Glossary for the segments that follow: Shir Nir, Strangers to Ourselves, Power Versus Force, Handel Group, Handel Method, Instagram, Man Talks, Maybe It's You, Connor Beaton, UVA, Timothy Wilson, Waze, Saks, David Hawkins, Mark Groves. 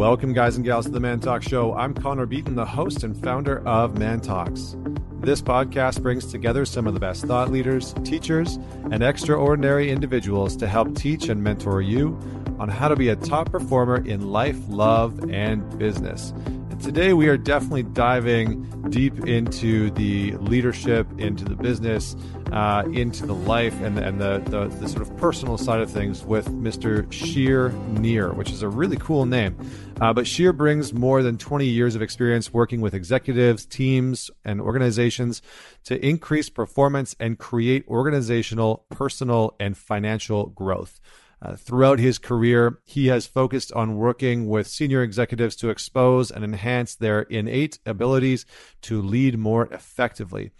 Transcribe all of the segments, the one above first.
Welcome, guys and gals, to the Man Talks show. I'm Connor Beaton, the host and founder of Man Talks. This podcast brings together some of the best thought leaders, teachers, and extraordinary individuals to help teach and mentor you on how to be a top performer in life, love, and business. And today we are definitely diving deep into the leadership, into the business, into the life, and the sort of personal side of things with Mr. Shir Nir, which is a really cool name. But Shir brings more than 20 years of experience working with executives, teams, and organizations to increase performance and create organizational, personal, and financial growth. Throughout his career, he has focused on working with senior executives to expose and enhance their innate abilities to lead more effectively.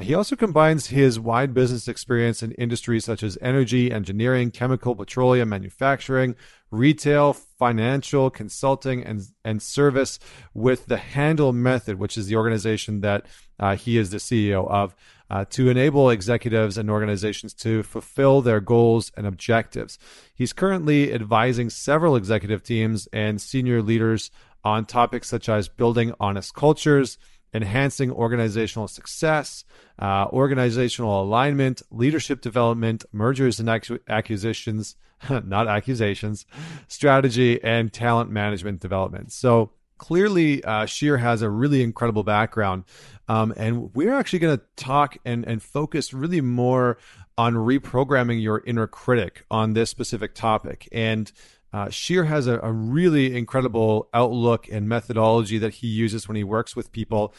He also combines his wide business experience in industries such as energy, engineering, chemical, petroleum, manufacturing, retail, financial, consulting, and service with the Handel Method, which is the organization that he is the CEO of, to enable executives and organizations to fulfill their goals and objectives. He's currently advising several executive teams and senior leaders on topics such as building honest cultures, enhancing organizational success, organizational alignment, leadership development, mergers and acquisitions, strategy, and talent management development. So clearly, Shir has a really incredible background, and we're actually going to talk and focus really more on reprogramming your inner critic on this specific topic. And Shir has a really incredible outlook and methodology that he uses when he works with people,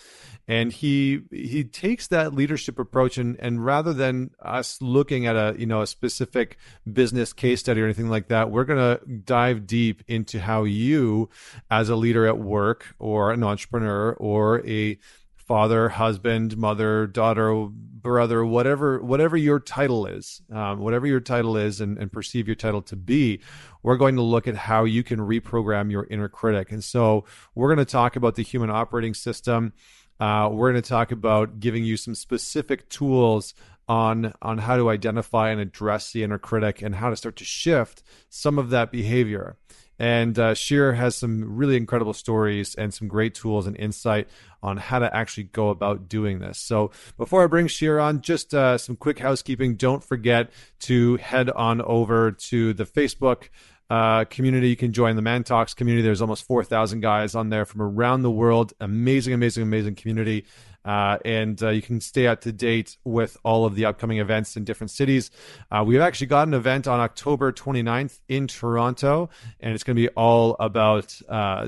and he takes that leadership approach, and rather than us looking at a specific business case study or anything like that, we're going to dive deep into how you, as a leader at work or an entrepreneur or a father, husband, mother, daughter, brother, whatever your title is, and perceive your title to be, we're going to look at how you can reprogram your inner critic. And so we're going to talk about the human operating system. We're going to talk about giving you some specific tools on how to identify and address the inner critic and how to start to shift some of that behavior. And Shir has some really incredible stories and some great tools and insight on how to actually go about doing this. So before I bring Shir on, just some quick housekeeping. Don't forget to head on over to the Facebook community. You can join the Man Talks community. There's almost 4,000 guys on there from around the world. Amazing, amazing, amazing community. And you can stay up to date with all of the upcoming events in different cities. We've actually got an event on October 29th in Toronto, and it's going to be all about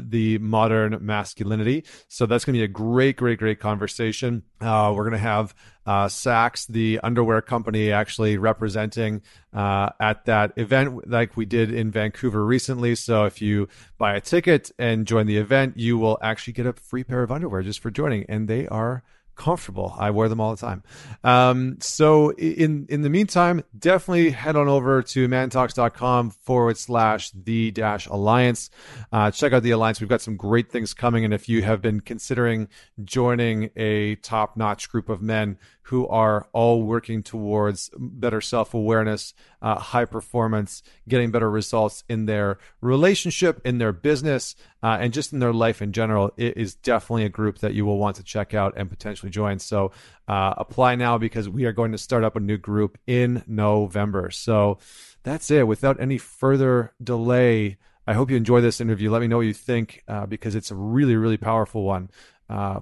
the modern masculinity. So that's going to be a great, great, great conversation. We're going to have Saks, the underwear company, actually representing at that event like we did in Vancouver recently. So if you buy a ticket and join the event, you will actually get a free pair of underwear just for joining, and they are comfortable. I wear them all the time. So in the meantime, definitely head on over to mantalks.com/the-alliance. Check out the alliance. We've got some great things coming. And if you have been considering joining a top-notch group of men who are all working towards better self-awareness, high performance, getting better results in their relationship, in their business, and just in their life in general, it is definitely a group that you will want to check out and potentially join. So apply now, because we are going to start up a new group in November. So that's it. Without any further delay, I hope you enjoy this interview. Let me know what you think, because it's a really, really powerful one.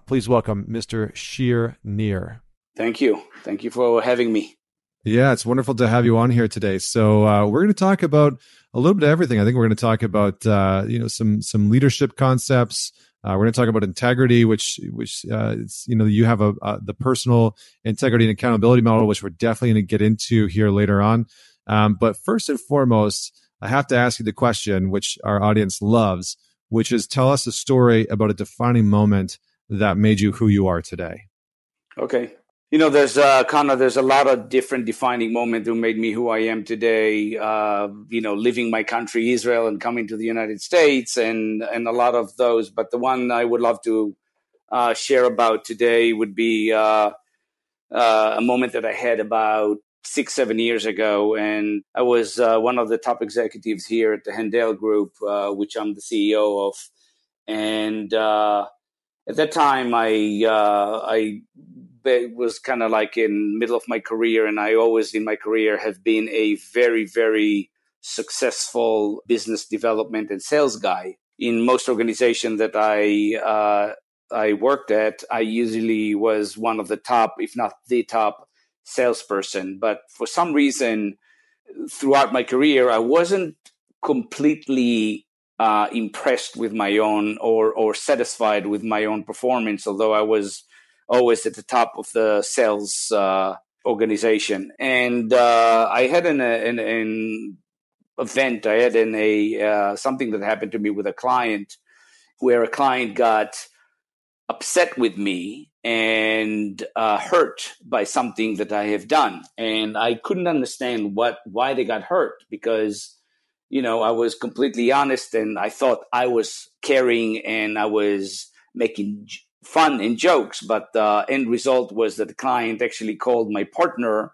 Please welcome Mr. Shir Nir. Thank you. Thank you for having me. Yeah, it's wonderful to have you on here today. So we're going to talk about a little bit of everything. I think we're going to talk about some leadership concepts. We're going to talk about integrity, which it's, you have the personal integrity and accountability model, which we're definitely going to get into here later on. But first and foremost, I have to ask you the question, which our audience loves, which is tell us a story about a defining moment that made you who you are today. Okay. There's Connor, there's a lot of different defining moments who made me who I am today, leaving my country, Israel, and coming to the United States, and a lot of those. But the one I would love to share about today would be a moment that I had about six, 7 years ago. And I was one of the top executives here at the Handel Group, which I'm the CEO of. And at that time, I was kind of like in middle of my career. And I always in my career have been a very, very successful business development and sales guy. In most organizations that I worked at, I usually was one of the top, if not the top, salesperson. But for some reason, throughout my career, I wasn't completely impressed with my own or satisfied with my own performance, although I was always at the top of the sales organization. And I had an event, I had something that happened to me with a client, where a client got upset with me and hurt by something that I have done. And I couldn't understand why they got hurt, because, you know, I was completely honest and I thought I was caring and I was making fun and jokes. But the end result was that the client actually called my partner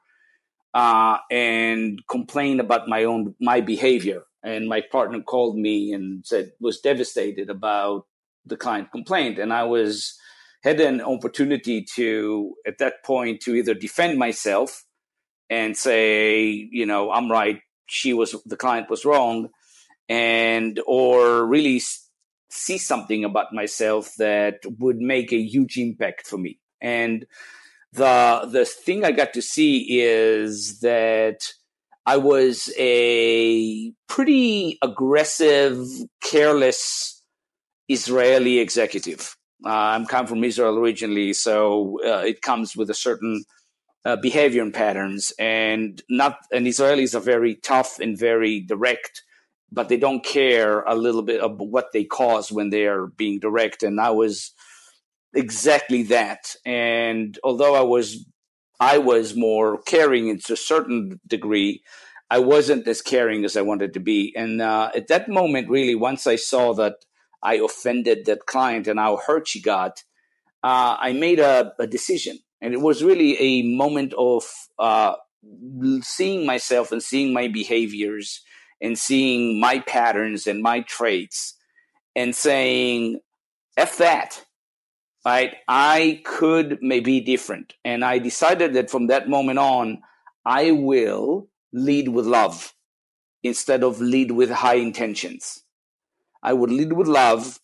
and complained about my behavior. And my partner called me and said, was devastated about the client complaint. And I had an opportunity to, at that point, to either defend myself and say, you know, I'm right, the client was wrong, or really see something about myself that would make a huge impact for me. And the thing I got to see is that I was a pretty aggressive, careless Israeli executive. I'm come from Israel originally, so it comes with a certain behavior and patterns. And Israelis are very tough and very direct, but they don't care a little bit of what they cause when they are being direct. And I was exactly that. And although I was more caring to a certain degree, I wasn't as caring as I wanted to be. And at that moment, really, once I saw that I offended that client and how hurt she got, I made a decision. And it was really a moment of seeing myself and seeing my behaviors and seeing my patterns and my traits and saying, F that, right? I could maybe be different. And I decided that from that moment on, I will lead with love instead of lead with high intentions. I would lead with love,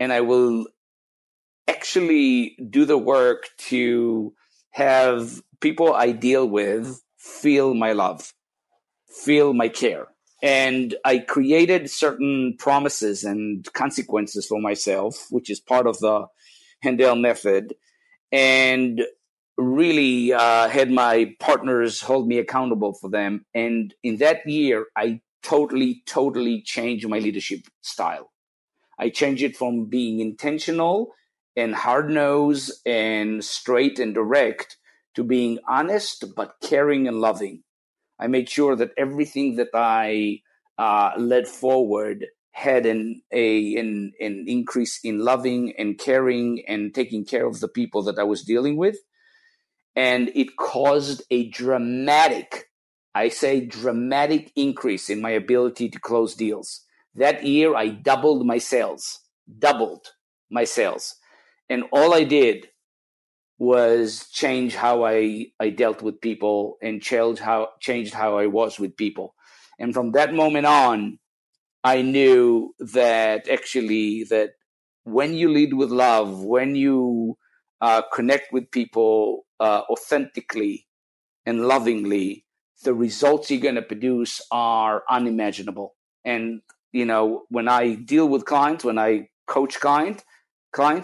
and I will actually do the work to have people I deal with feel my love, feel my care. And I created certain promises and consequences for myself, which is part of the Handel Method, and really had my partners hold me accountable for them. And in that year, I totally change my leadership style. I change it from being intentional and hard-nosed and straight and direct to being honest but caring and loving. I made sure that everything that I led forward had an increase in loving and caring and taking care of the people that I was dealing with. And it caused a dramatic increase in my ability to close deals. That year, I doubled my sales. And all I did was change how I dealt with people and changed how I was with people. And from that moment on, I knew that actually that when you lead with love, when you connect with people authentically and lovingly, the results you're going to produce are unimaginable. And, you know, when I deal with clients, when I coach clients,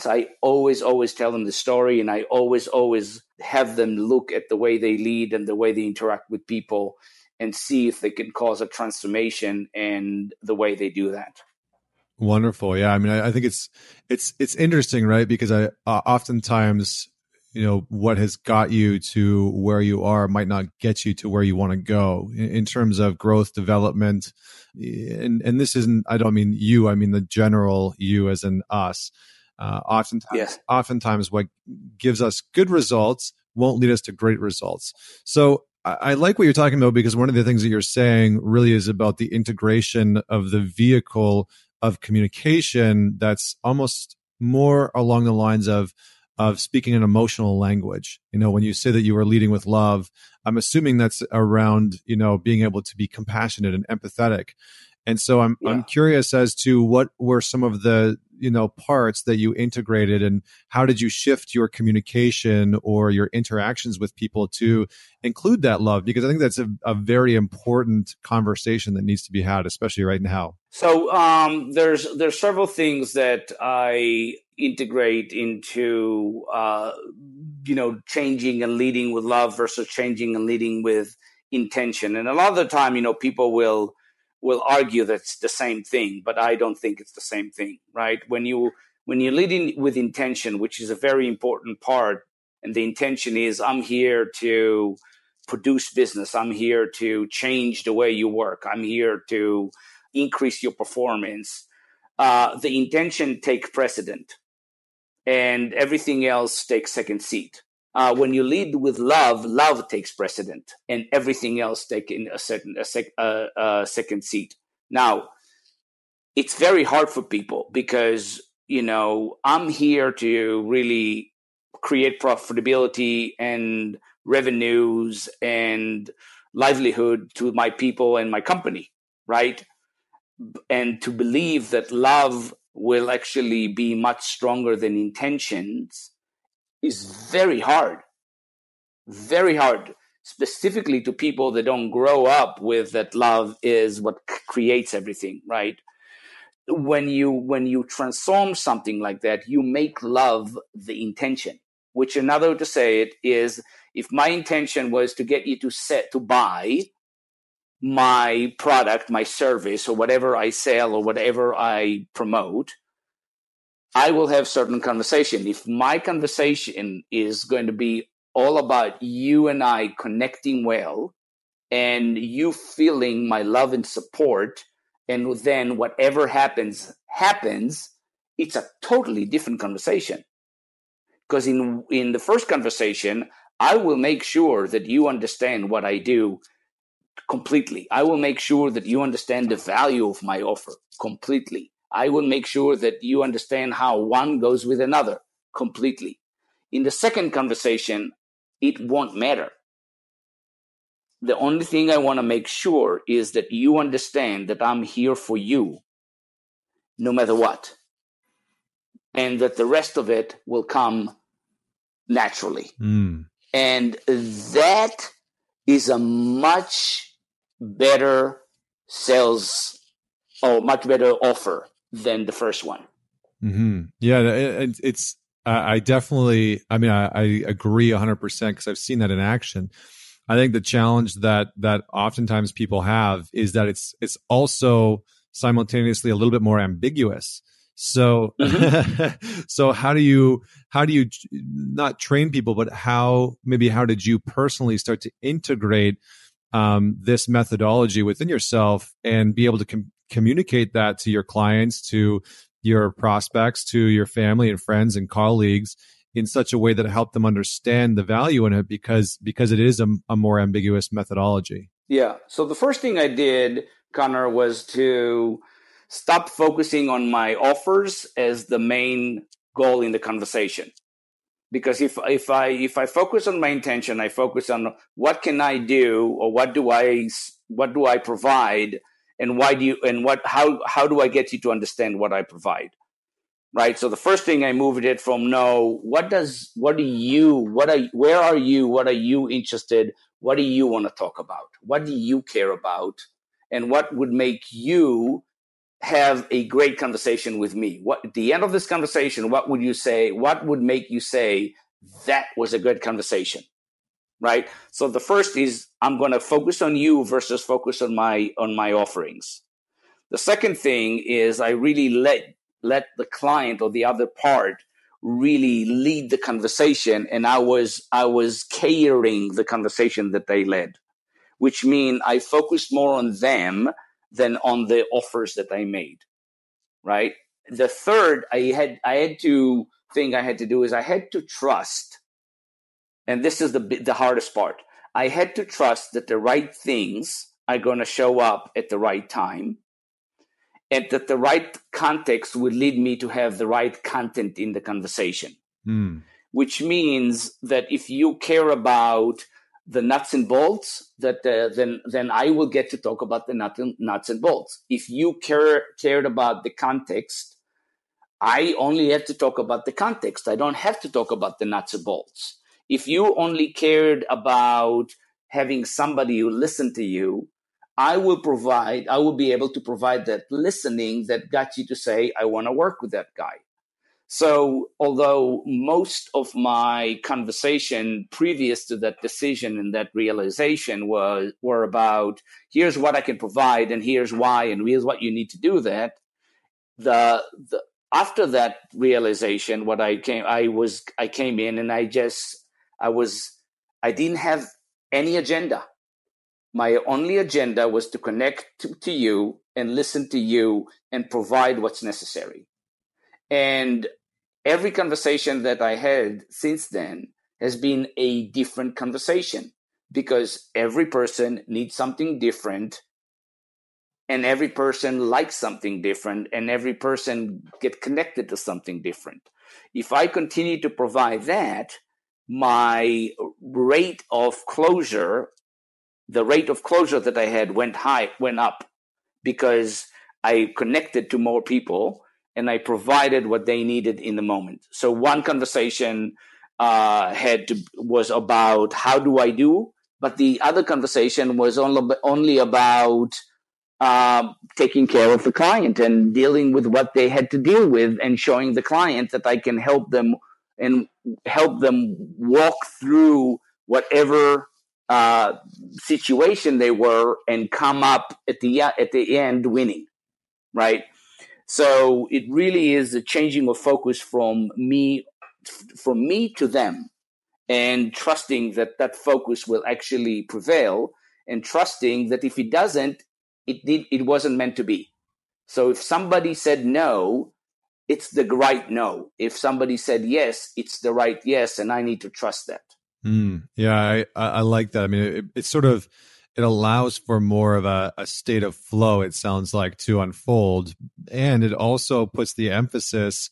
I always tell them the story, and I always have them look at the way they lead and the way they interact with people and see if they can cause a transformation in the way they do that. Wonderful. Yeah. I mean, I think it's interesting, right? Because I oftentimes, you know, what has got you to where you are might not get you to where you want to go in terms of growth, development. And this isn't, I don't mean you, I mean the general you as in us. Oftentimes what gives us good results won't lead us to great results. So I like what you're talking about, because one of the things that you're saying really is about the integration of the vehicle of communication that's almost more along the lines of speaking an emotional language. You know, when you say that you are leading with love, I'm assuming that's around, you know, being able to be compassionate and empathetic. And so I'm curious as to what were some of the, you know, parts that you integrated, and how did you shift your communication or your interactions with people to include that love? Because I think that's a very important conversation that needs to be had, especially right now. So there's several things that I integrate into, you know, changing and leading with love versus changing and leading with intention. And a lot of the time, you know, people will argue that's the same thing, but I don't think it's the same thing, right? When you're leading with intention, which is a very important part, and the intention is I'm here to produce business, I'm here to change the way you work, I'm here to increase your performance, the intention take precedent, and everything else takes second seat. When you lead with love, love takes precedent, and everything else takes a second seat. Now, it's very hard for people because, you know, I'm here to really create profitability and revenues and livelihood to my people and my company, right? And to believe that love will actually be much stronger than intentions is very hard, specifically to people that don't grow up with that love is what creates everything, right? When you transform something like that, you make love the intention, which another way to say it is, if my intention was to get you to buy my product, my service, or whatever I sell or whatever I promote, I will have certain conversation. If my conversation is going to be all about you and I connecting well and you feeling my love and support, and then whatever happens, it's a totally different conversation. Because in the first conversation, I will make sure that you understand what I do completely. I will make sure that you understand the value of my offer completely. I will make sure that you understand how one goes with another completely. In the second conversation, it won't matter. The only thing I want to make sure is that you understand that I'm here for you no matter what, and that the rest of it will come naturally. Mm. And that is a much better sales or much better offer than the first one. Mm-hmm. Yeah, it's. I definitely. I mean, I agree 100% because I've seen that in action. I think the challenge that oftentimes people have is that it's also simultaneously a little bit more ambiguous. So, mm-hmm. So how do you not train people, but how did you personally start to integrate this methodology within yourself and be able to communicate that to your clients, to your prospects, to your family and friends and colleagues in such a way that it helped them understand the value in it, because it is a more ambiguous methodology? Yeah. So the first thing I did, Connor, was to stop focusing on my offers as the main goal in the conversation. Because if I focus on my intention, I focus on what can I do, or what do I provide, and how do I get you to understand what I provide, right? So the first thing I moved it from what are you interested? What do you want to talk about? What do you care about? And what would make you have a great conversation with me? At the end of this conversation, what would you say? What would make you say that was a good conversation? Right. So the first is I'm going to focus on you versus focus on my offerings. The second thing is I really let the client or the other part really lead the conversation, and I was catering the conversation that they led, which means I focused more on them than on the offers that I made. Right. The third I had to trust. And this is the hardest part. I had to trust that the right things are going to show up at the right time, and that the right context would lead me to have the right content in the conversation, which means that if you care about the nuts and bolts, that then I will get to talk about the nuts and bolts. If you cared about the context, I only have to talk about the context. I don't have to talk about the nuts and bolts. If you only cared about having somebody who listened to you, I will be able to provide that listening that got you to say, I want to work with that guy. So although most of my conversation previous to that decision and that realization were about, here's what I can provide and here's why and here's what you need to do that, after that realization, I didn't have any agenda. My only agenda was to connect to you and listen to you and provide what's necessary. And every conversation that I had since then has been a different conversation, because every person needs something different, and every person likes something different, and every person gets connected to something different. If I continue to provide that, my rate of closure, the rate of closure that I had went up, because I connected to more people and I provided what they needed in the moment. So one conversation was about how do I do, but the other conversation was only about taking care of the client and dealing with what they had to deal with, and showing the client that I can help them and help them walk through whatever situation they were and come up at the end winning, right? So it really is a changing of focus from me to them, and trusting that that focus will actually prevail, and trusting that if it doesn't, it wasn't meant to be. So if somebody said no, it's the right no. If somebody said yes, it's the right yes, and I need to trust that. Yeah, I like that. I mean, it's sort of, it allows for more of a state of flow, it sounds like, to unfold. And it also puts the emphasis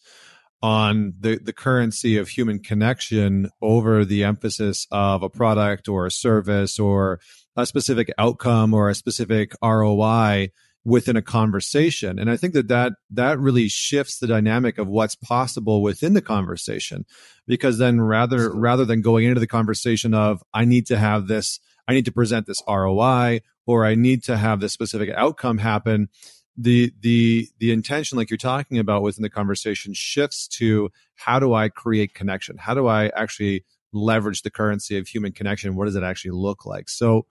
on the currency of human connection over the emphasis of a product or a service or a specific outcome or a specific ROI within a conversation. And I think that really shifts the dynamic of what's possible within the conversation, because then rather than going into the conversation of, I need to have this, I need to present this ROI, or I need to have this specific outcome happen, the intention, like you're talking about within the conversation, shifts to how do I create connection? How do I actually leverage the currency of human connection? What does it actually look like? So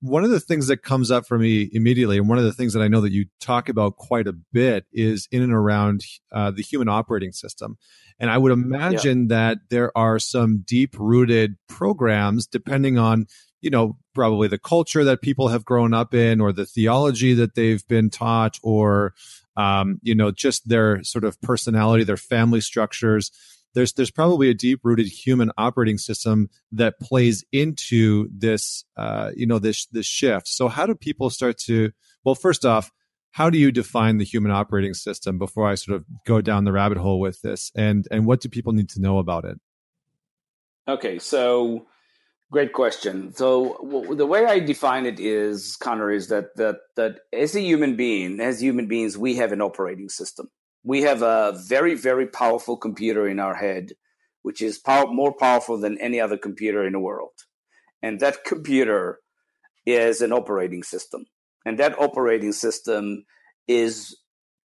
one of the things that comes up for me immediately, and one of the things that I know that you talk about quite a bit, is in and around the human operating system. And I would imagine that there are some deep-rooted programs, depending on, probably the culture that people have grown up in, or the theology that they've been taught, or, just their sort of personality, their family structures. There's probably a deep-rooted human operating system that plays into this, this shift. So how do people start to, well, first off, how do you define the human operating system before I sort of go down the rabbit hole with this? And what do people need to know about it? Okay, so great question. So the way I define it is, Connor, is that as human beings, we have an operating system. We have a very, very powerful computer in our head, which is more powerful than any other computer in the world. And that computer is an operating system. And that operating system is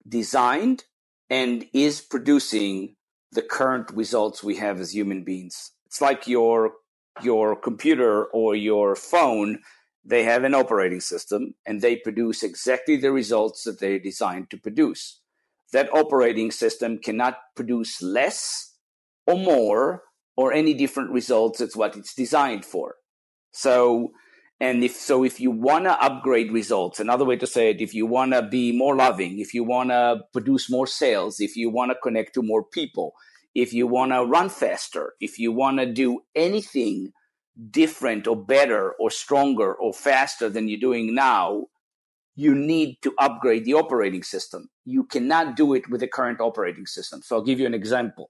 designed and is producing the current results we have as human beings. It's like your computer or your phone. They have an operating system, and they produce exactly the results that they're designed to produce. That operating system cannot produce less or more or any different results. It's what it's designed for. So if you want to upgrade results, another way to say it, if you want to be more loving, if you want to produce more sales, if you want to connect to more people, if you want to run faster, if you want to do anything different or better or stronger or faster than you're doing now, you need to upgrade the operating system. You cannot do it with the current operating system. So I'll give you an example.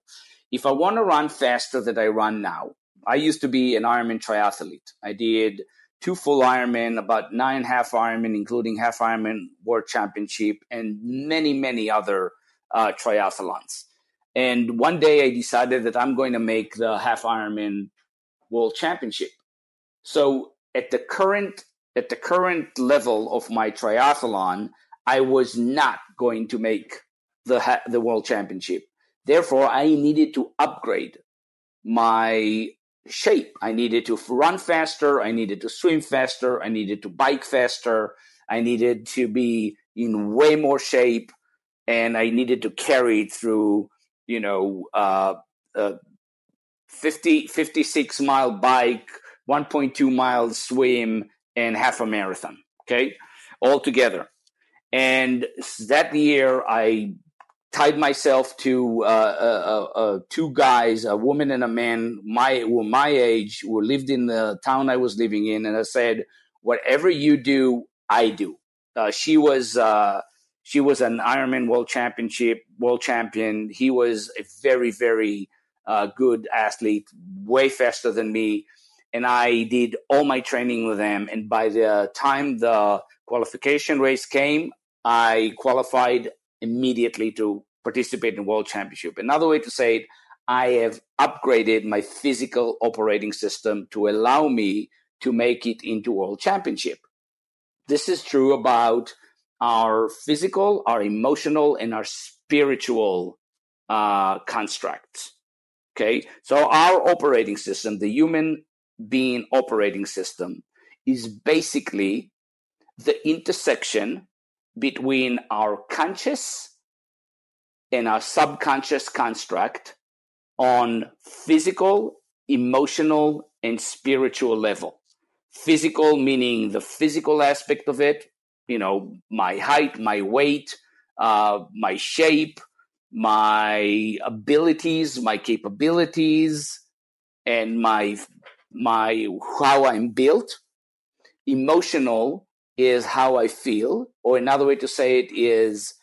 If I want to run faster than I run now, I used to be an Ironman triathlete. I did 2 full Ironman, about 9 half Ironman, including half Ironman World Championship, and many, many other triathlons. And one day I decided that I'm going to make the half Ironman World Championship. So at the current level of my triathlon, I was not going to make the World Championship. Therefore, I needed to upgrade my shape. I needed to run faster. I needed to swim faster. I needed to bike faster. I needed to be in way more shape, and I needed to carry it through, 56-mile bike, 1.2-mile swim, and half a marathon, okay, all together. And that year, I tied myself to 2 guys, a woman and a man, who were my age, who lived in the town I was living in, and I said, whatever you do, I do. She was an Ironman world champion. He was a very, very good athlete, way faster than me. And I did all my training with them. And by the time the qualification race came, I qualified immediately to participate in World Championship. Another way to say it, I have upgraded my physical operating system to allow me to make it into World Championship. This is true about our physical, our emotional, and our spiritual constructs. Okay, so our operating system, the human being operating system, is basically the intersection between our conscious and our subconscious construct on physical, emotional, and spiritual level. Physical meaning the physical aspect of it, my height, my weight, my shape, my abilities, my capabilities, and my how I'm built. Emotional is how I feel, or another way to say it is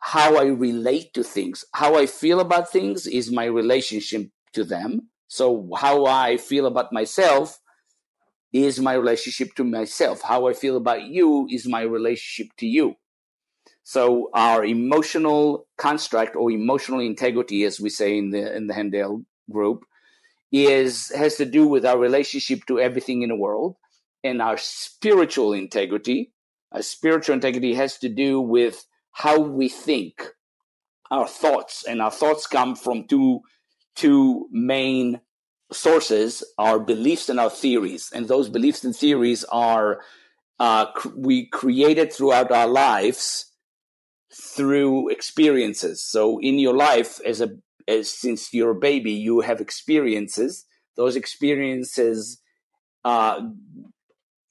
how I relate to things. How I feel about things is my relationship to them. So how I feel about myself is my relationship to myself. How I feel about you is my relationship to you. So our emotional construct, or emotional integrity, as we say in the Handel Group, has to do with our relationship to everything in the world. And our spiritual integrity has to do with how we think, our thoughts. And our thoughts come from two main sources, our beliefs and our theories. And those beliefs and theories are we created throughout our lives through experiences. So in your life, since you're a baby, you have experiences. Those experiences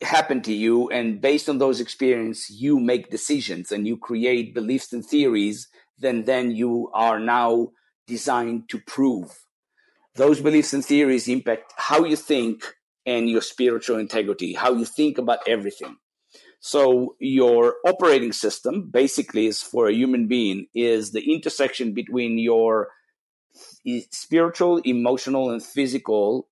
happen to you, and based on those experiences, you make decisions and you create beliefs and theories. Then you are now designed to prove. Those beliefs and theories impact how you think and your spiritual integrity, how you think about everything. So your operating system basically is, for a human being, is the intersection between your spiritual, emotional, and physical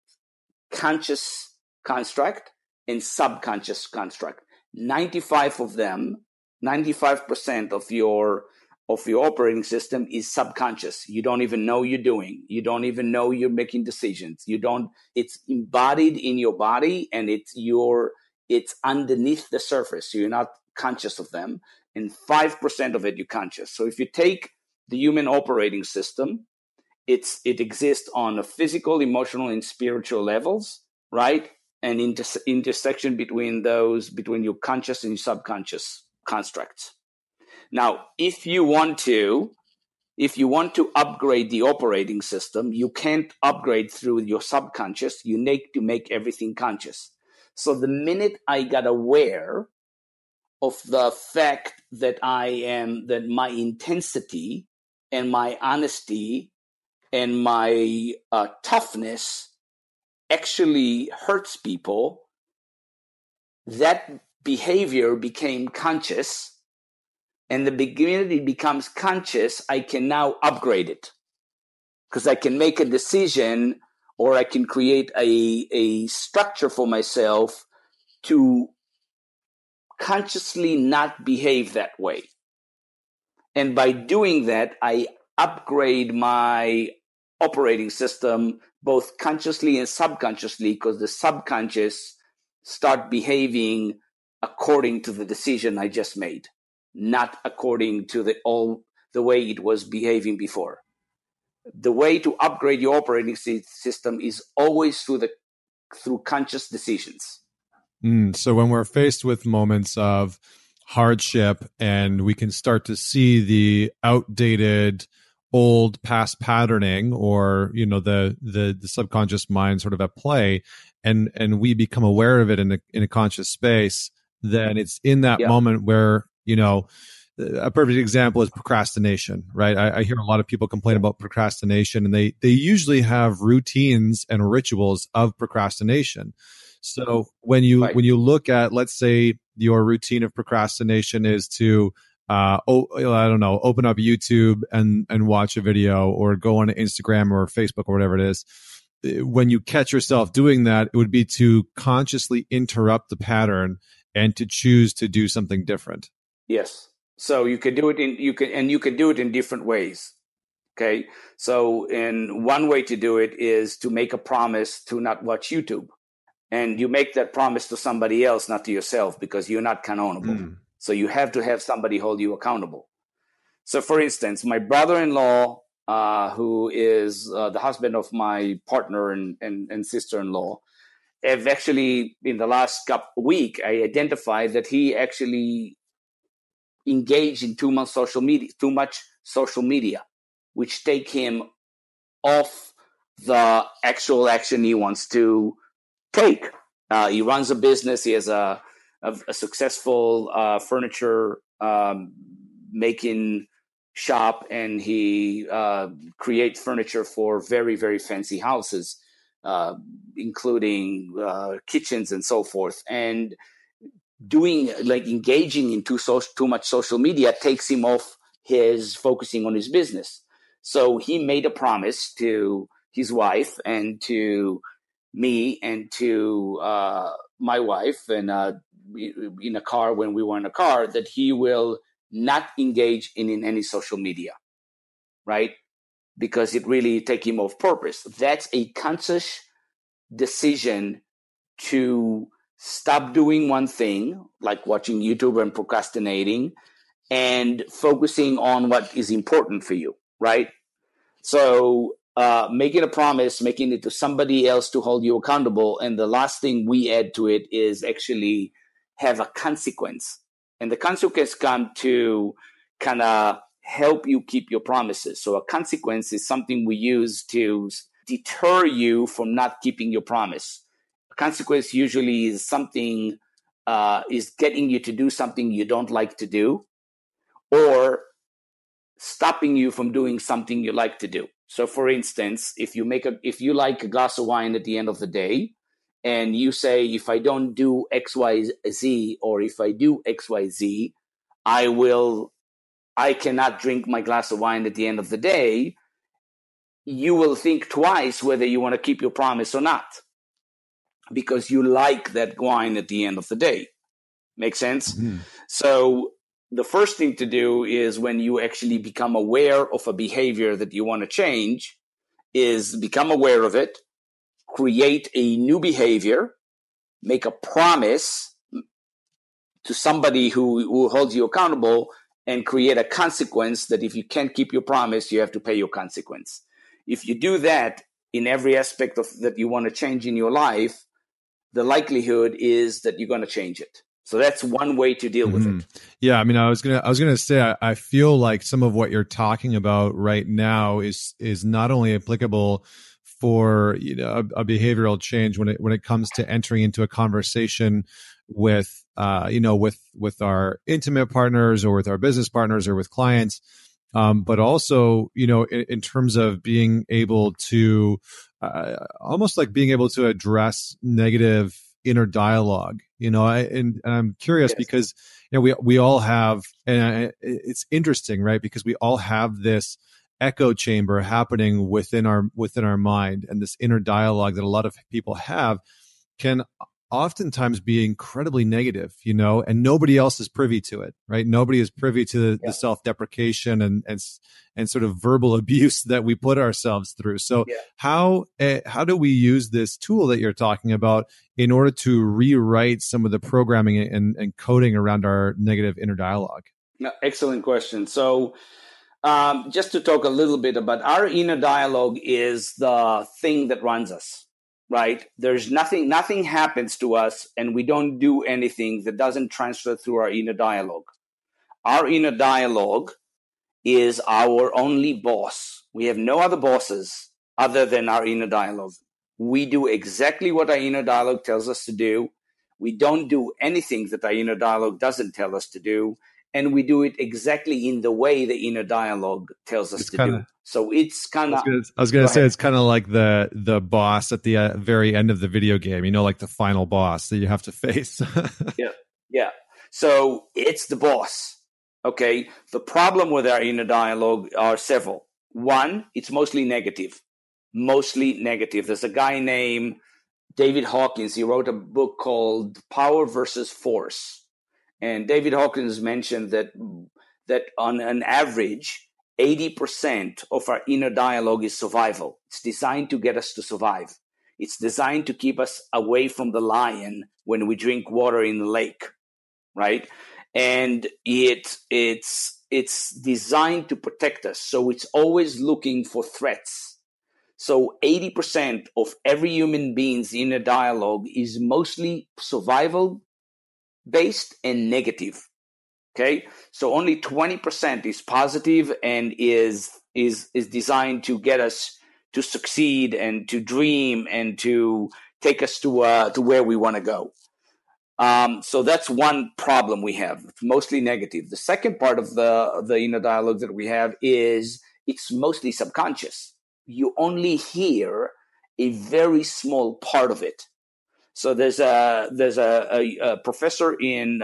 conscious construct and subconscious construct. 95% of your operating system is subconscious. You don't even know you're doing. You don't even know you're making decisions. It's embodied in your body, and it's underneath the surface. So you're not conscious of them. And 5% of it you're conscious. So if you take the human operating system, it exists on a physical, emotional, and spiritual levels, right? And intersection between your conscious and your subconscious constructs. Now, if you want to upgrade the operating system, you can't upgrade through your subconscious. You need to make everything conscious. So the minute I got aware of the fact that my intensity and my honesty and my toughness actually hurts people, that behavior became conscious, and the community becomes conscious, I can now upgrade it because I can make a decision or I can create a structure for myself to consciously not behave that way. And by doing that, I upgrade my operating system both consciously and subconsciously, because the subconscious start behaving according to the decision I just made, not according to the way it was behaving before. The way to upgrade your operating system is always through conscious decisions. So when we're faced with moments of hardship and we can start to see the outdated old past patterning, or the subconscious mind sort of at play, and we become aware of it in a conscious space, then it's in that moment where, a perfect example is procrastination, right? I hear a lot of people complain about procrastination, and they usually have routines and rituals of procrastination. So when you right. when you look at, let's say, your routine of procrastination is to open up YouTube and watch a video, or go on Instagram or Facebook or whatever it is. When you catch yourself doing that, it would be to consciously interrupt the pattern and to choose to do something different. Yes. So you could do it in different ways. Okay. So in one way to do it is to make a promise to not watch YouTube, and you make that promise to somebody else, not to yourself, because you're not accountable. So you have to have somebody hold you accountable. So for instance, my brother-in-law, who is the husband of my partner and sister-in-law, have actually, in the last week, I identified that he actually engaged in too much social media, which take him off the actual action he wants to take. He runs a business. He has a successful furniture making shop, and he creates furniture for very, very fancy houses, including kitchens and so forth. And engaging in too much social media takes him off his focusing on his business. So he made a promise to his wife and to me and to my wife and in a car, when we were in a car, that he will not engage in any social media, right? Because it really take him off purpose. That's a conscious decision to stop doing one thing, like watching YouTube and procrastinating, and focusing on what is important for you, right? So making a promise, making it to somebody else to hold you accountable. And the last thing we add to it is actually have a consequence, and the consequence come to kind of help you keep your promises. So a consequence is something we use to deter you from not keeping your promise. A consequence usually is something, is getting you to do something you don't like to do, or stopping you from doing something you like to do. So for instance, if you like a glass of wine at the end of the day, and you say, if I don't do X, Y, Z, or if I do X, Y, Z, I cannot drink my glass of wine at the end of the day, you will think twice whether you want to keep your promise or not, because you like that wine at the end of the day. Make sense? Mm-hmm. So the first thing to do is, when you actually become aware of a behavior that you want to change, is become aware of it, create a new behavior, make a promise to somebody who holds you accountable, and create a consequence that if you can't keep your promise, you have to pay your consequence. If you do that in every aspect that you want to change in your life, the likelihood is that you're going to change it. So that's one way to deal with it. Yeah, I mean, I was gonna say, I feel like some of what you're talking about right now is not only applicable for a behavioral change when it comes to entering into a conversation with with our intimate partners or with our business partners or with clients, but also in terms of being able to almost like being able to address negative inner dialogue, you know. And I'm curious because, you know, we all have, and it's interesting, right? Because we all have this echo chamber happening within our mind, and this inner dialogue that a lot of people have can oftentimes be incredibly negative, you know, and nobody else is privy to it, right? Nobody is privy to the self-deprecation and sort of verbal abuse that we put ourselves through. So how do we use this tool that you're talking about in order to rewrite some of the programming and coding around our negative inner dialogue? No, excellent question. So just to talk a little bit about our inner dialogue is the thing that runs us. Right? There's nothing happens to us and we don't do anything that doesn't transfer through our inner dialogue. Our inner dialogue is our only boss. We have no other bosses other than our inner dialogue. We do exactly what our inner dialogue tells us to do. We don't do anything that our inner dialogue doesn't tell us to do. And we do it exactly in the way the inner dialogue tells us to do. So it's kind of... I was going to say, it's kind of like the boss at the very end of the video game, you know, like the final boss that you have to face. Yeah. So it's the boss. Okay. The problem with our inner dialogue are several. One, it's mostly negative. There's a guy named David Hawkins. He wrote a book called Power Versus Force. And David Hawkins mentioned that on an average, 80% of our inner dialogue is survival. It's designed to get us to survive. It's designed to keep us away from the lion when we drink water in the lake, right? And it's designed to protect us. So it's always looking for threats. So 80% of every human being's inner dialogue is mostly survival based and negative. Okay. So only 20% is positive and is designed to get us to succeed and to dream and to take us to where we want to go. So that's one problem we have. It's mostly negative. The second part of the inner dialogue that we have is it's mostly subconscious. You only hear a very small part of it. So there's a professor in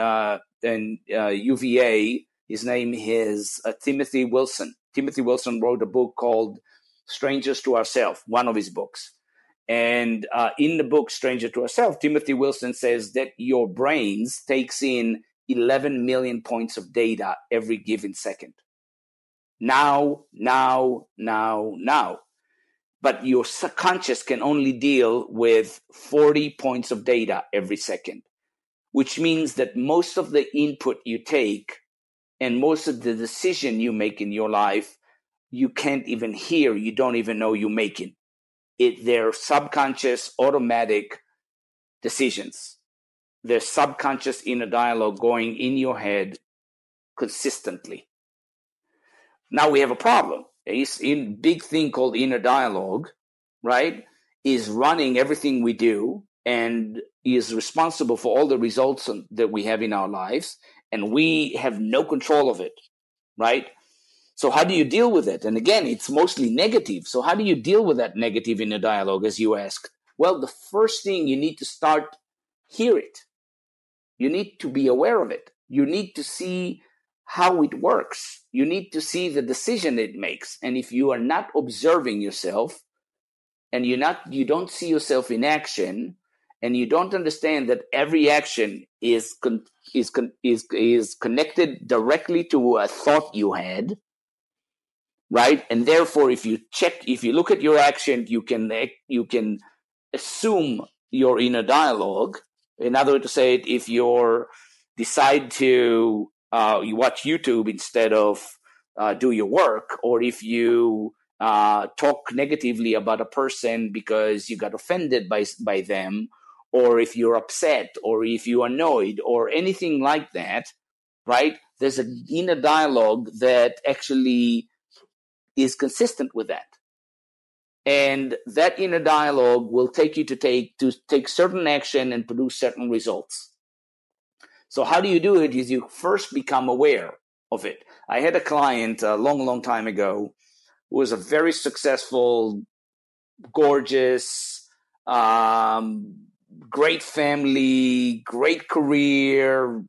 UVA. His name is Timothy Wilson. Timothy Wilson wrote a book called "Strangers to Ourselves," one of his books. And in the book "Stranger to Ourselves," Timothy Wilson says that your brains takes in 11 million points of data every given second. Now. But your subconscious can only deal with 40 points of data every second, which means that most of the input you take and most of the decision you make in your life, you can't even hear. You don't even know you're making it. They're subconscious, automatic decisions. They're subconscious inner dialogue going in your head consistently. Now we have a problem. It's in big thing called inner dialogue, right, is running everything we do and is responsible for all the results that we have in our lives, and we have no control of it, right? So how do you deal with it? And again, it's mostly negative. So how do you deal with that negative inner dialogue, as you asked? Well, the first thing you need to start, hear it. You need to be aware of it. You need to see how it works. You need to see the decision it makes. And if you are not observing yourself and you don't see yourself in action and you don't understand that every action is connected directly to a thought you had, right? And therefore, if you look at your action, you can assume your inner dialogue. Another way to say it, if you decide to you watch YouTube instead of do your work, or if you talk negatively about a person because you got offended by them, or if you're upset, or if you're annoyed, or anything like that, right? There's an inner dialogue that actually is consistent with that. And that inner dialogue will take you to take certain action and produce certain results. So how do you do it is you first become aware of it. I had a client a long time ago who was a very successful gorgeous, great family, great career,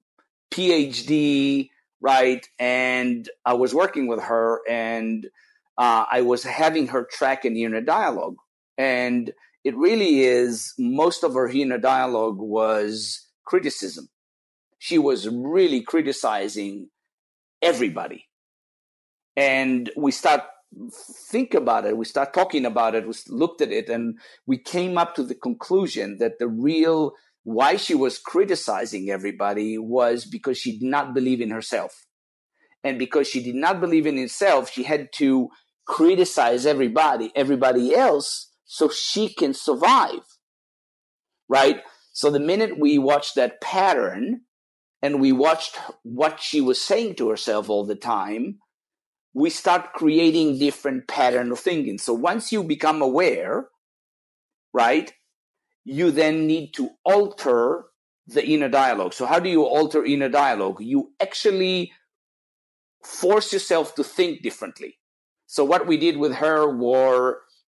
PhD, right? And I was working with her, and I was having her track an inner dialogue. And it really is, most of her inner dialogue was criticism. She was really criticizing everybody. And we start think about it. We start talking about it. We looked at it, and we came up to the conclusion that the real why she was criticizing everybody was because she did not believe in herself. And because she did not believe in herself, she had to criticize everybody else, so she can survive, right? So the minute we watched that pattern and we watched what she was saying to herself all the time, we start creating different pattern of thinking. So once you become aware, right, you then need to alter the inner dialogue. So how do you alter inner dialogue? You actually force yourself to think differently. So what we did with her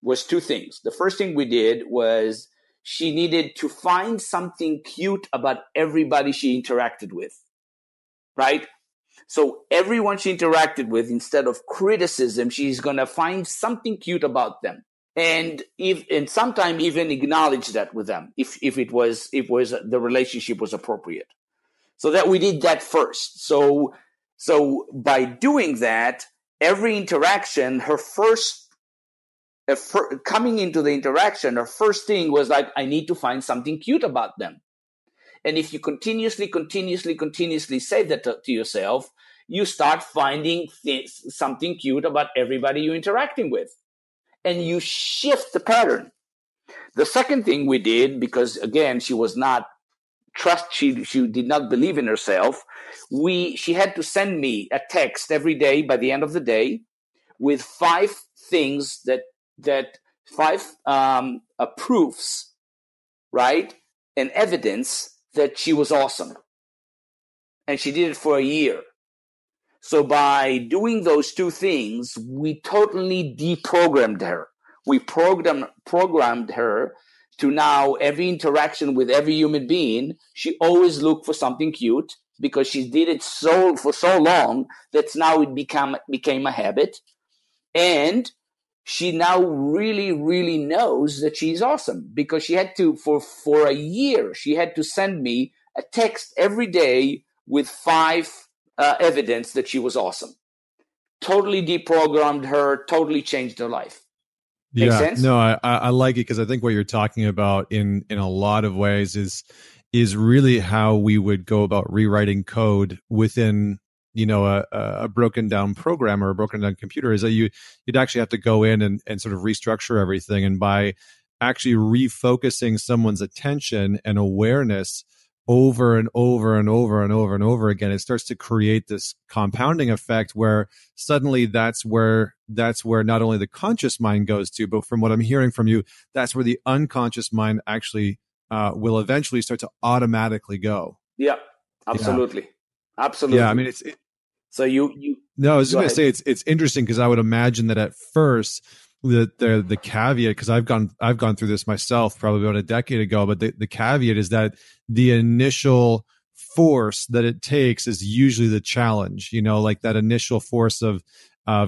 was two things. The first thing we did was she needed to find something cute about everybody she interacted with, right? So everyone she interacted with, instead of criticism, she's going to find something cute about them, and sometimes even acknowledge that with them if it was the relationship was appropriate. So that we did that first. So by doing that, every interaction, coming into the interaction, her first thing was like, I need to find something cute about them. And if you continuously say that to yourself, you start finding something cute about everybody you're interacting with. And you shift the pattern. The second thing we did, because again, she was not she did not believe in herself, she had to send me a text every day by the end of the day with five proofs, right? And evidence that she was awesome. And she did it for a year. So by doing those two things, we totally deprogrammed her. We programmed her to now every interaction with every human being, she always looked for something cute, because she did it for so long that now it became a habit. And she now really, really knows that she's awesome, because she had to, for a year, she had to send me a text every day with five evidence that she was awesome. Totally deprogrammed her, totally changed her life. Yeah. Make sense? No, I like it, because I think what you're talking about in a lot of ways is really how we would go about rewriting code within a broken down program or a broken down computer, is that you'd actually have to go in and sort of restructure everything. And by actually refocusing someone's attention and awareness over and over again, it starts to create this compounding effect where suddenly that's where not only the conscious mind goes to, but from what I'm hearing from you, that's where the unconscious mind actually will eventually start to automatically go. Yeah, absolutely. Yeah. Absolutely. Yeah, I mean, No, I was just going to say it's interesting, because I would imagine that at first the caveat, because I've gone through this myself probably about a decade ago, but the caveat is that the initial force that it takes is usually the challenge. Like that initial force of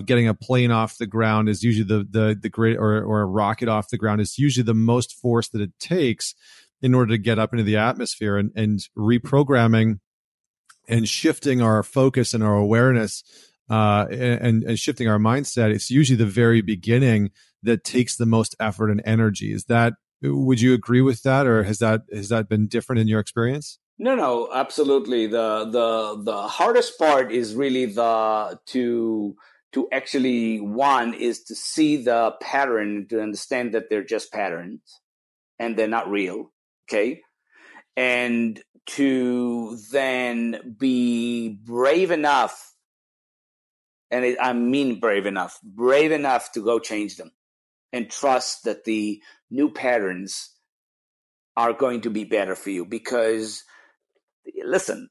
getting a plane off the ground is usually the great, or a rocket off the ground is usually the most force that it takes in order to get up into the atmosphere, and reprogramming and shifting our focus and our awareness and shifting our mindset, it's usually the very beginning that takes the most effort and energy. Would you agree with that, or has that been different in your experience? No, absolutely. The hardest part is really to actually, one is to see the pattern, to understand that they're just patterns and they're not real. Okay. And to then be brave enough, and brave enough to go change them, and trust that the new patterns are going to be better for you. Because listen,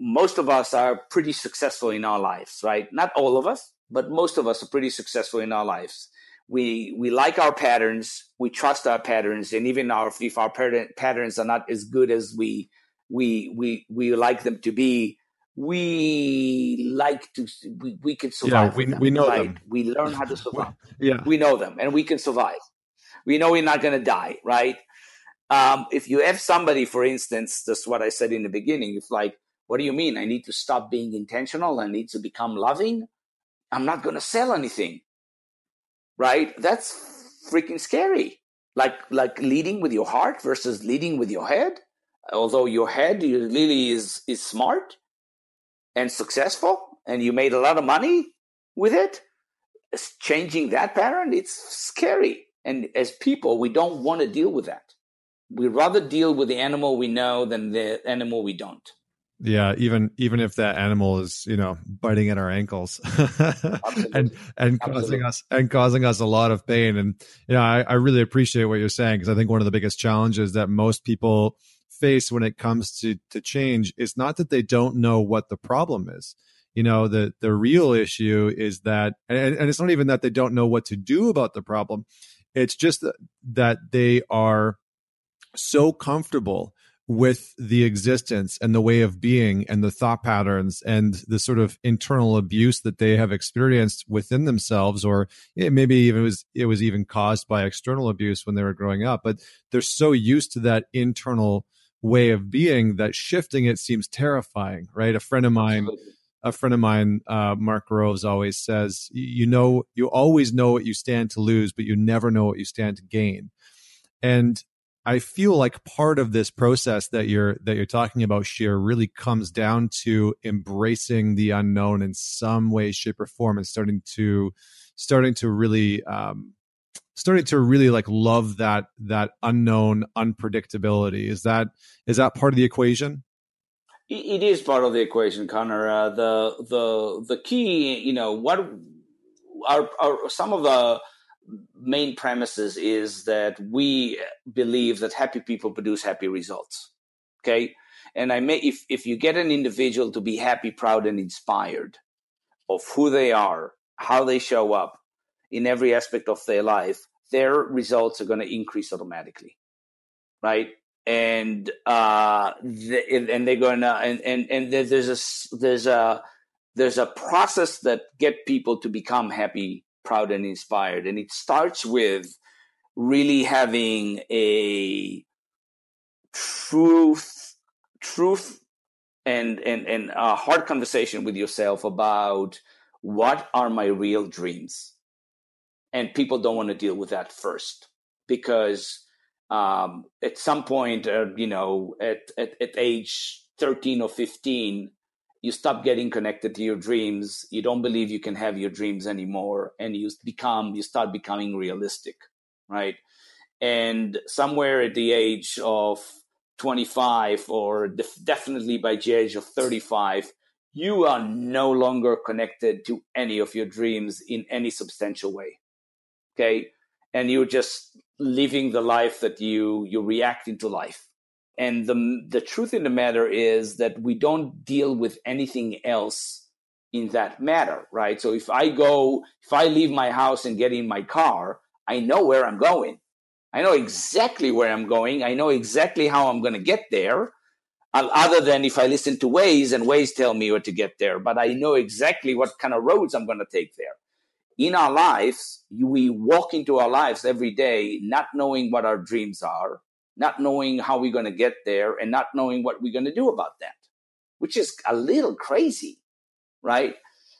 most of us are pretty successful in our lives, right? Not all of us, but most of us are pretty successful in our lives. We like our patterns, we trust our patterns, and even if our patterns are not as good as we like them to be, we can survive. Yeah, we know them. We learn how to survive. We know them, and we can survive. We know we're not going to die, right? If you have somebody, for instance, that's what I said in the beginning. If like, what do you mean? I need to stop being intentional. I need to become loving. I'm not going to sell anything, right? That's freaking scary. Like leading with your heart versus leading with your head. Although your head really is smart and successful, and you made a lot of money with it, changing that pattern, it's scary. And as people, we don't want to deal with that. We'd rather deal with the animal we know than the animal we don't. Yeah, even if that animal is, biting at our ankles and causing us a lot of pain. And I really appreciate what you're saying, because I think one of the biggest challenges that most people face when it comes to change is not that they don't know what the problem is. The real issue is that, and it's not even that they don't know what to do about the problem. It's just that they are so comfortable with the existence and the way of being and the thought patterns and the sort of internal abuse that they have experienced within themselves, or maybe even it was even caused by external abuse when they were growing up. But they're so used to that internal way of being that shifting it seems terrifying, right? A friend of mine, Mark Groves, always says, you always know what you stand to lose, but you never know what you stand to gain. And I feel like part of this process that you're talking about, Shir, really comes down to embracing the unknown in some way, shape, or form, and starting to really like love that unknown unpredictability. Is that part of the equation? It is part of the equation, Connor. The key, what are some of the main premises is that we believe that happy people produce happy results. Okay. And if you get an individual to be happy, proud, and inspired of who they are, how they show up in every aspect of their life, their results are going to increase automatically. Right. And, there's a process that get people to become happy, proud, and inspired. And it starts with really having a truth and a hard conversation with yourself about what are my real dreams. And people don't want to deal with that first, because at some point, at age 13 or 15, you stop getting connected to your dreams. You don't believe you can have your dreams anymore, and you start becoming realistic, right? And somewhere at the age of 25, or definitely by the age of 35, you are no longer connected to any of your dreams in any substantial way, okay? And you're just living the life that you react into life. And the truth in the matter is that we don't deal with anything else in that matter, right? So if I leave my house and get in my car, I know where I'm going. I know exactly where I'm going. I know exactly how I'm going to get there, other than if I listen to Waze and Waze tell me where to get there. But I know exactly what kind of roads I'm going to take there. In our lives, we walk into our lives every day not knowing what our dreams are, not knowing how we're going to get there, and not knowing what we're going to do about that, which is a little crazy, right?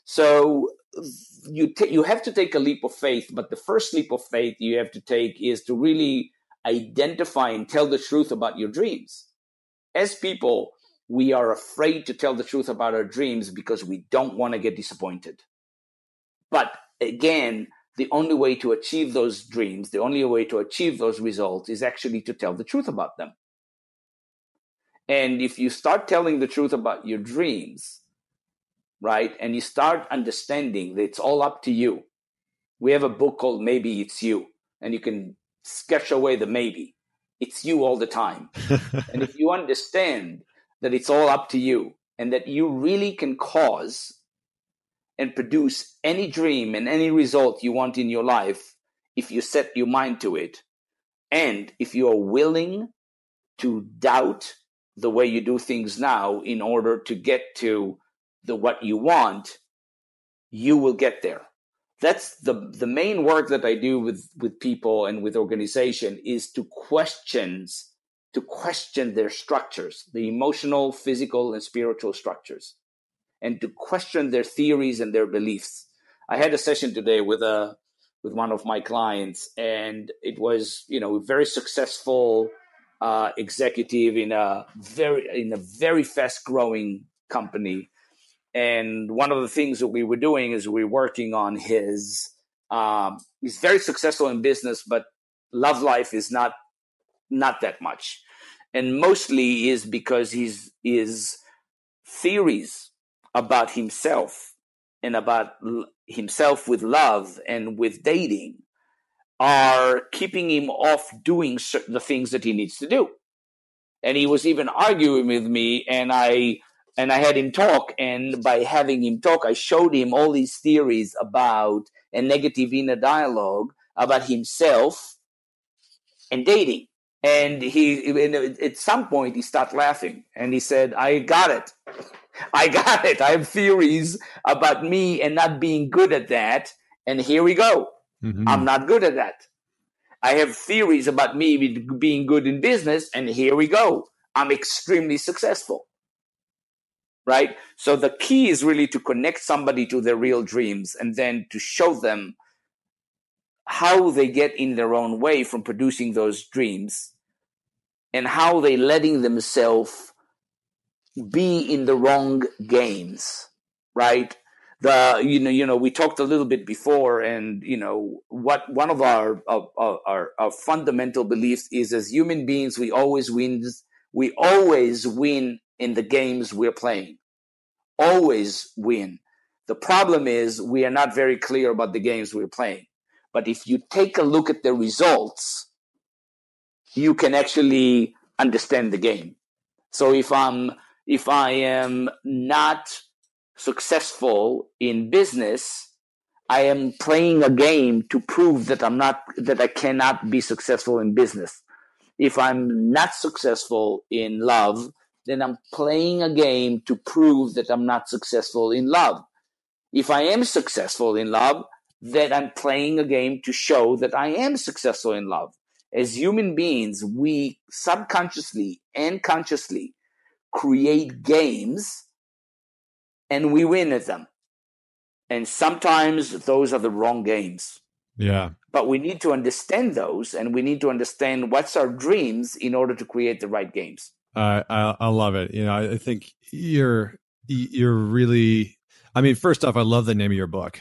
So you have to take a leap of faith, but the first leap of faith you have to take is to really identify and tell the truth about your dreams. As people, we are afraid to tell the truth about our dreams because we don't want to get disappointed. But again, the only way to achieve those dreams, the only way to achieve those results is actually to tell the truth about them. And if you start telling the truth about your dreams, right, and you start understanding that it's all up to you. We have a book called Maybe It's You, and you can sketch away the maybe. It's you all the time. And if you understand that it's all up to you and that you really can cause and produce any dream and any result you want in your life, if you set your mind to it, and if you are willing to doubt the way you do things now in order to get to the what you want, you will get there. That's the main work that I do with people and with organization, is to question their structures, the emotional, physical, and spiritual structures, and to question their theories and their beliefs. I had a session today with one of my clients, and it was, a very successful executive in a very fast-growing company. And one of the things that we were doing is we were working on his, he's very successful in business, but love life is not that much. And mostly is because his theories about himself and about himself with love and with dating are keeping him off doing the things that he needs to do. And he was even arguing with me, and I had him talk, and by having him talk, I showed him all these theories about a negative inner dialogue about himself and dating. And at some point, he started laughing, and he said, I got it. I have theories about me and not being good at that, and here we go. Mm-hmm. I'm not good at that. I have theories about me being good in business, and here we go. I'm extremely successful. Right? So the key is really to connect somebody to their real dreams, and then to show them how they get in their own way from producing those dreams, and how they letting themselves be in the wrong games, right? We talked a little bit before, and what one of our fundamental beliefs is, as human beings, we always win. In the games we're playing, always win. The problem is we are not very clear about the games we're playing. But if you take a look at the results, you can actually understand the game. So if I am not successful in business, I am playing a game to prove that I cannot be successful in business. If I'm not successful in love, then I'm playing a game to prove that I'm not successful in love. If I am successful in love, then I'm playing a game to show that I am successful in love. As human beings, we subconsciously and consciously create games, and we win at them. And sometimes those are the wrong games. Yeah. But we need to understand those, and we need to understand what's our dreams in order to create the right games. I love it. I think you're really, first off, I love the name of your book.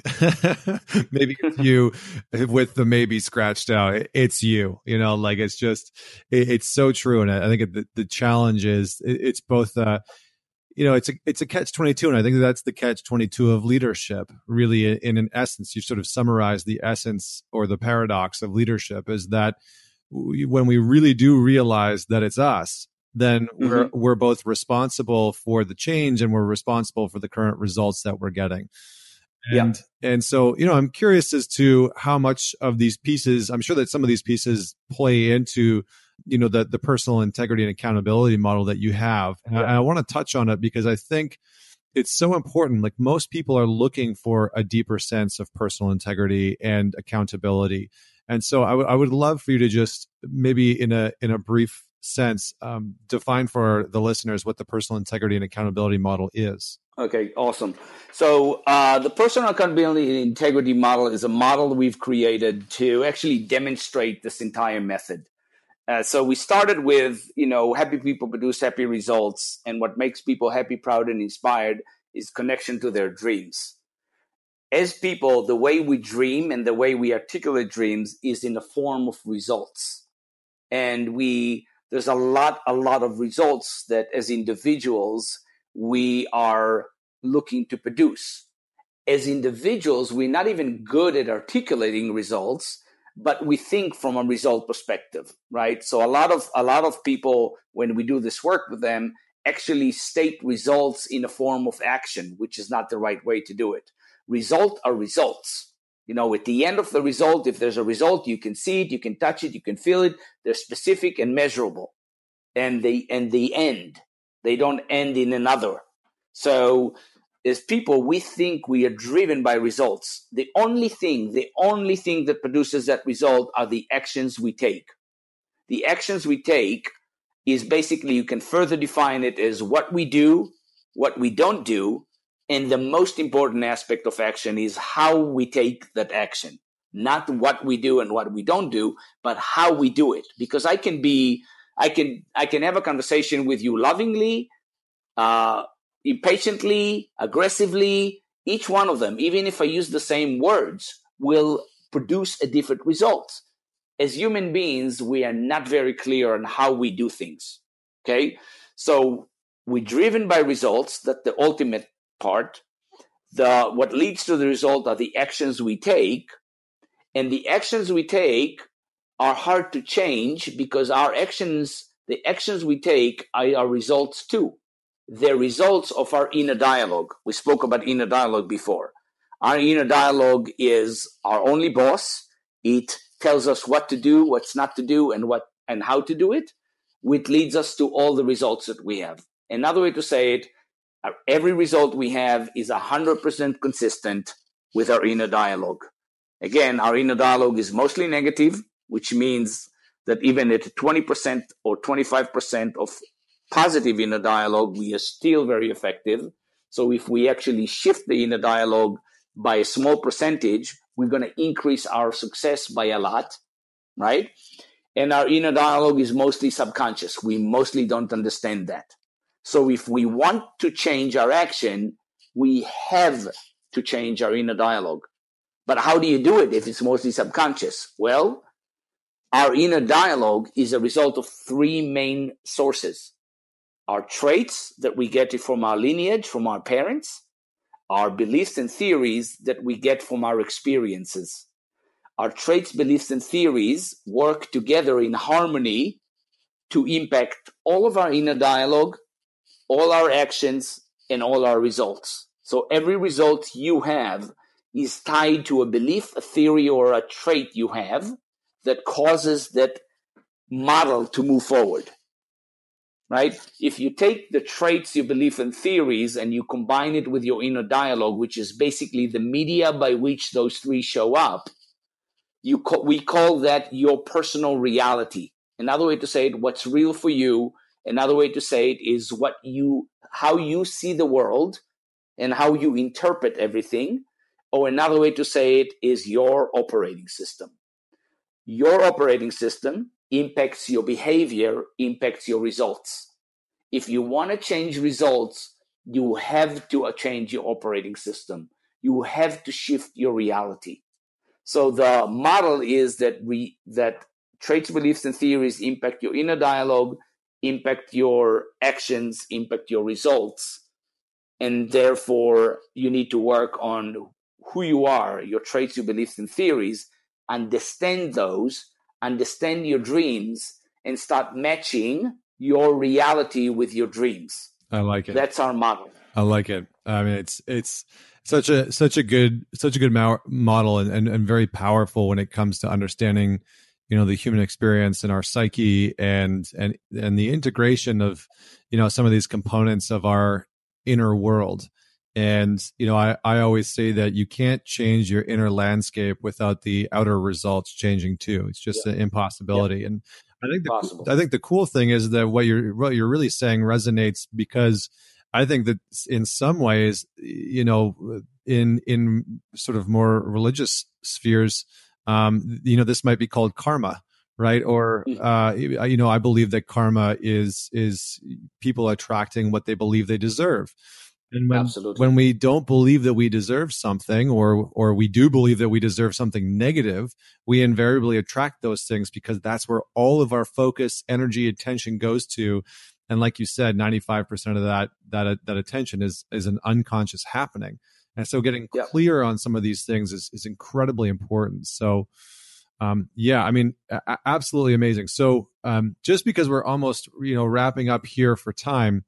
Maybe It's You, with the maybe scratched out. It's you, it's just, it's so true. And I think the challenge is it's both, it's a catch-22. And I think that's the catch-22 of leadership, really, in essence. You sort of summarize the essence or the paradox of leadership is that when we really do realize that it's us, then we're both responsible for the change, and we're responsible for the current results that we're getting. And, and so, I'm curious as to how much of these pieces, I'm sure that some of these pieces play into, the personal integrity and accountability model that you have. Yeah. And I want to touch on it because I think it's so important. Like, most people are looking for a deeper sense of personal integrity and accountability. And so I would love for you to just maybe in a brief sense, define for the listeners what the personal integrity and accountability model is. Okay, awesome. So the personal accountability and integrity model is a model we've created to actually demonstrate this entire method. So we started with, happy people produce happy results, and what makes people happy, proud, and inspired is connection to their dreams. As people, the way we dream and the way we articulate dreams is in the form of results. And there's a lot of results that as individuals, we are looking to produce. As individuals, we're not even good at articulating results, but we think from a result perspective, right? So a lot of people, when we do this work with them, actually state results in a form of action, which is not the right way to do it. Results are results. You know, at the end of the result, if there's a result, you can see it, you can touch it, you can feel it. They're specific and measurable. And they end. They don't end in another. So as people, we think we are driven by results. The only thing that produces that result are the actions we take. The actions we take is basically, you can further define it as what we do, what we don't do, and the most important aspect of action is how we take that action, not what we do and what we don't do, but how we do it. Because I can have a conversation with you lovingly, impatiently, aggressively. Each one of them, even if I use the same words, will produce a different result. As human beings, we are not very clear on how we do things. Okay, so we're driven by results. That the ultimate part, what leads to the result are the actions we take, and the actions we take are hard to change because the actions we take are our results too. They're results of our inner dialogue. We spoke about inner dialogue before. Our inner dialogue is our only boss. It tells us what to do, what's not to do, and how to do it, which leads us to all the results that we have. Another way to say it, every result we have is 100% consistent with our inner dialogue. Again, our inner dialogue is mostly negative, which means that even at 20% or 25% of positive inner dialogue, we are still very effective. So if we actually shift the inner dialogue by a small percentage, we're going to increase our success by a lot, right? And our inner dialogue is mostly subconscious. We mostly don't understand that. So if we want to change our action, we have to change our inner dialogue. But how do you do it if it's mostly subconscious? Well, our inner dialogue is a result of three main sources. Our traits that we get from our lineage, from our parents, our beliefs and theories that we get from our experiences. Our traits, beliefs, and theories work together in harmony to impact all of our inner dialogue, all our actions, and all our results. So every result you have is tied to a belief, a theory, or a trait you have that causes that model to move forward. Right? If you take the traits, your belief, and theories, and you combine it with your inner dialogue, which is basically the media by which those three show up, we call that your personal reality. Another way to say it, what's real for you. Another way to say it is how you see the world and how you interpret everything. Or another way to say it is your operating system. Your operating system impacts your behavior, impacts your results. If you want to change results, you have to change your operating system. You have to shift your reality. So the model is that traits, beliefs, and theories impact your inner dialogue, impact your actions, impact your results. And therefore, you need to work on who you are, your traits, your beliefs, and theories, understand those, understand your dreams, and start matching your reality with your dreams. I like it. That's our model. I like it. I mean, it's such a good model and very powerful when it comes to understanding, you know, the human experience and our psyche and the integration of, you know, some of these components of our inner world. And, you know, I always say that you can't change your inner landscape without the outer results changing too. It's just an impossibility. Yeah. And I think the cool thing is that what you're really saying resonates, because I think that in some ways, you know, in sort of more religious spheres, you know, this might be called karma, right? Or, you know, I believe that karma is people attracting what they believe they deserve. And when we don't believe that we deserve something, or we do believe that we deserve something negative, we invariably attract those things, because that's where all of our focus, energy, attention goes to. And like you said, 95% of that attention is an unconscious happening. And so getting clear on some of these things is incredibly important. So yeah, I mean, absolutely amazing. So just because we're almost, you know, wrapping up here for time,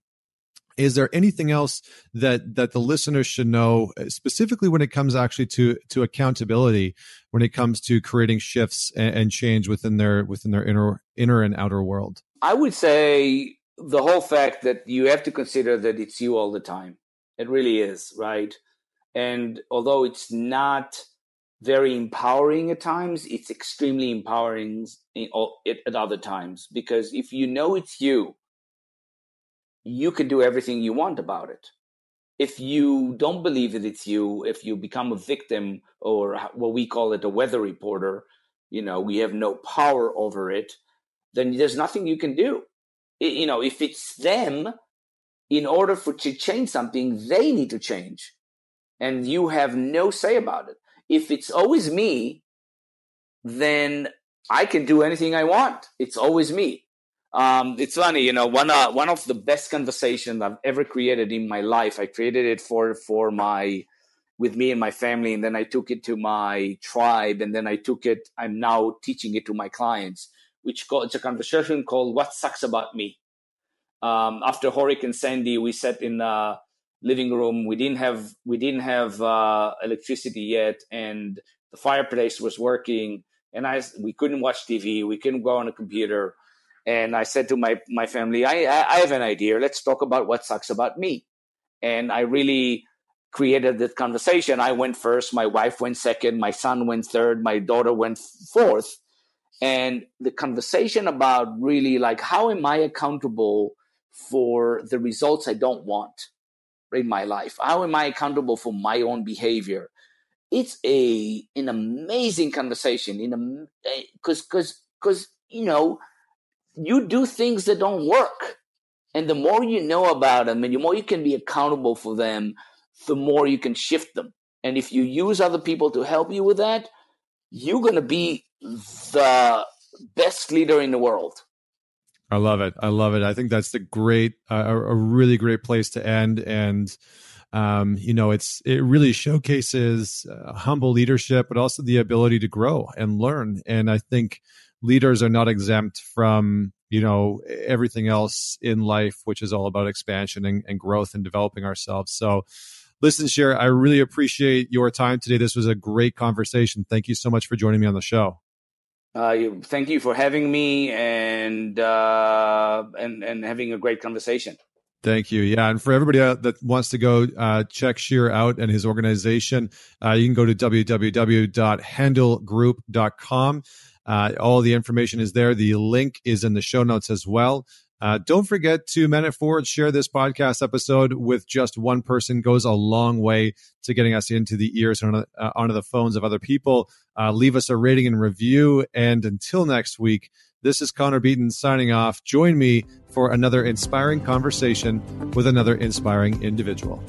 Is there anything else that the listeners should know, specifically when it comes actually to accountability, when it comes to creating shifts and change within their inner and outer world? I would say the whole fact that you have to consider that it's you all the time. It really is, right? And although it's not very empowering at times, it's extremely empowering at other times, because if you know it's you, you can do everything you want about it. If you don't believe that it's you, if you become a victim, or what we call it, a weather reporter, we have no power over it, then there's nothing you can do. If it's them, in order to change something, they need to change. And you have no say about it. If it's always me, then I can do anything I want. It's always me. It's funny, one of the best conversations I've ever created in my life. I created it with me and my family, and then I took it to my tribe, and then I'm now teaching it to my clients, it's a conversation called "What Sucks About Me." After Hurricane Sandy, we sat in a living room. We didn't have electricity yet, and the fireplace was working, and we couldn't watch TV, we couldn't go on a computer. And I said to my family, I have an idea. Let's talk about what sucks about me. And I really created that conversation. I went first. My wife went second. My son went third. My daughter went fourth. And the conversation about really how am I accountable for the results I don't want in my life? How am I accountable for my own behavior? It's an amazing conversation. You do things that don't work. And the more you know about them and the more you can be accountable for them, the more you can shift them. And if you use other people to help you with that, you're going to be the best leader in the world. I love it. I think that's the great, a really great place to end. And it really showcases humble leadership, but also the ability to grow and learn. And I think leaders are not exempt from, everything else in life, which is all about expansion and growth and developing ourselves. So listen, Shir, I really appreciate your time today. This was a great conversation. Thank you so much for joining me on the show. Thank you for having me and having a great conversation. Thank you. Yeah. And for everybody that wants to go check Shir out and his organization, you can go to www.handelgroup.com. All the information is there. The link is in the show notes as well. Don't forget to man it forward, share this podcast episode with just one person. Goes a long way to getting us into the ears and onto the phones of other people. Leave us a rating and review. And until next week, this is Connor Beaton signing off. Join me for another inspiring conversation with another inspiring individual.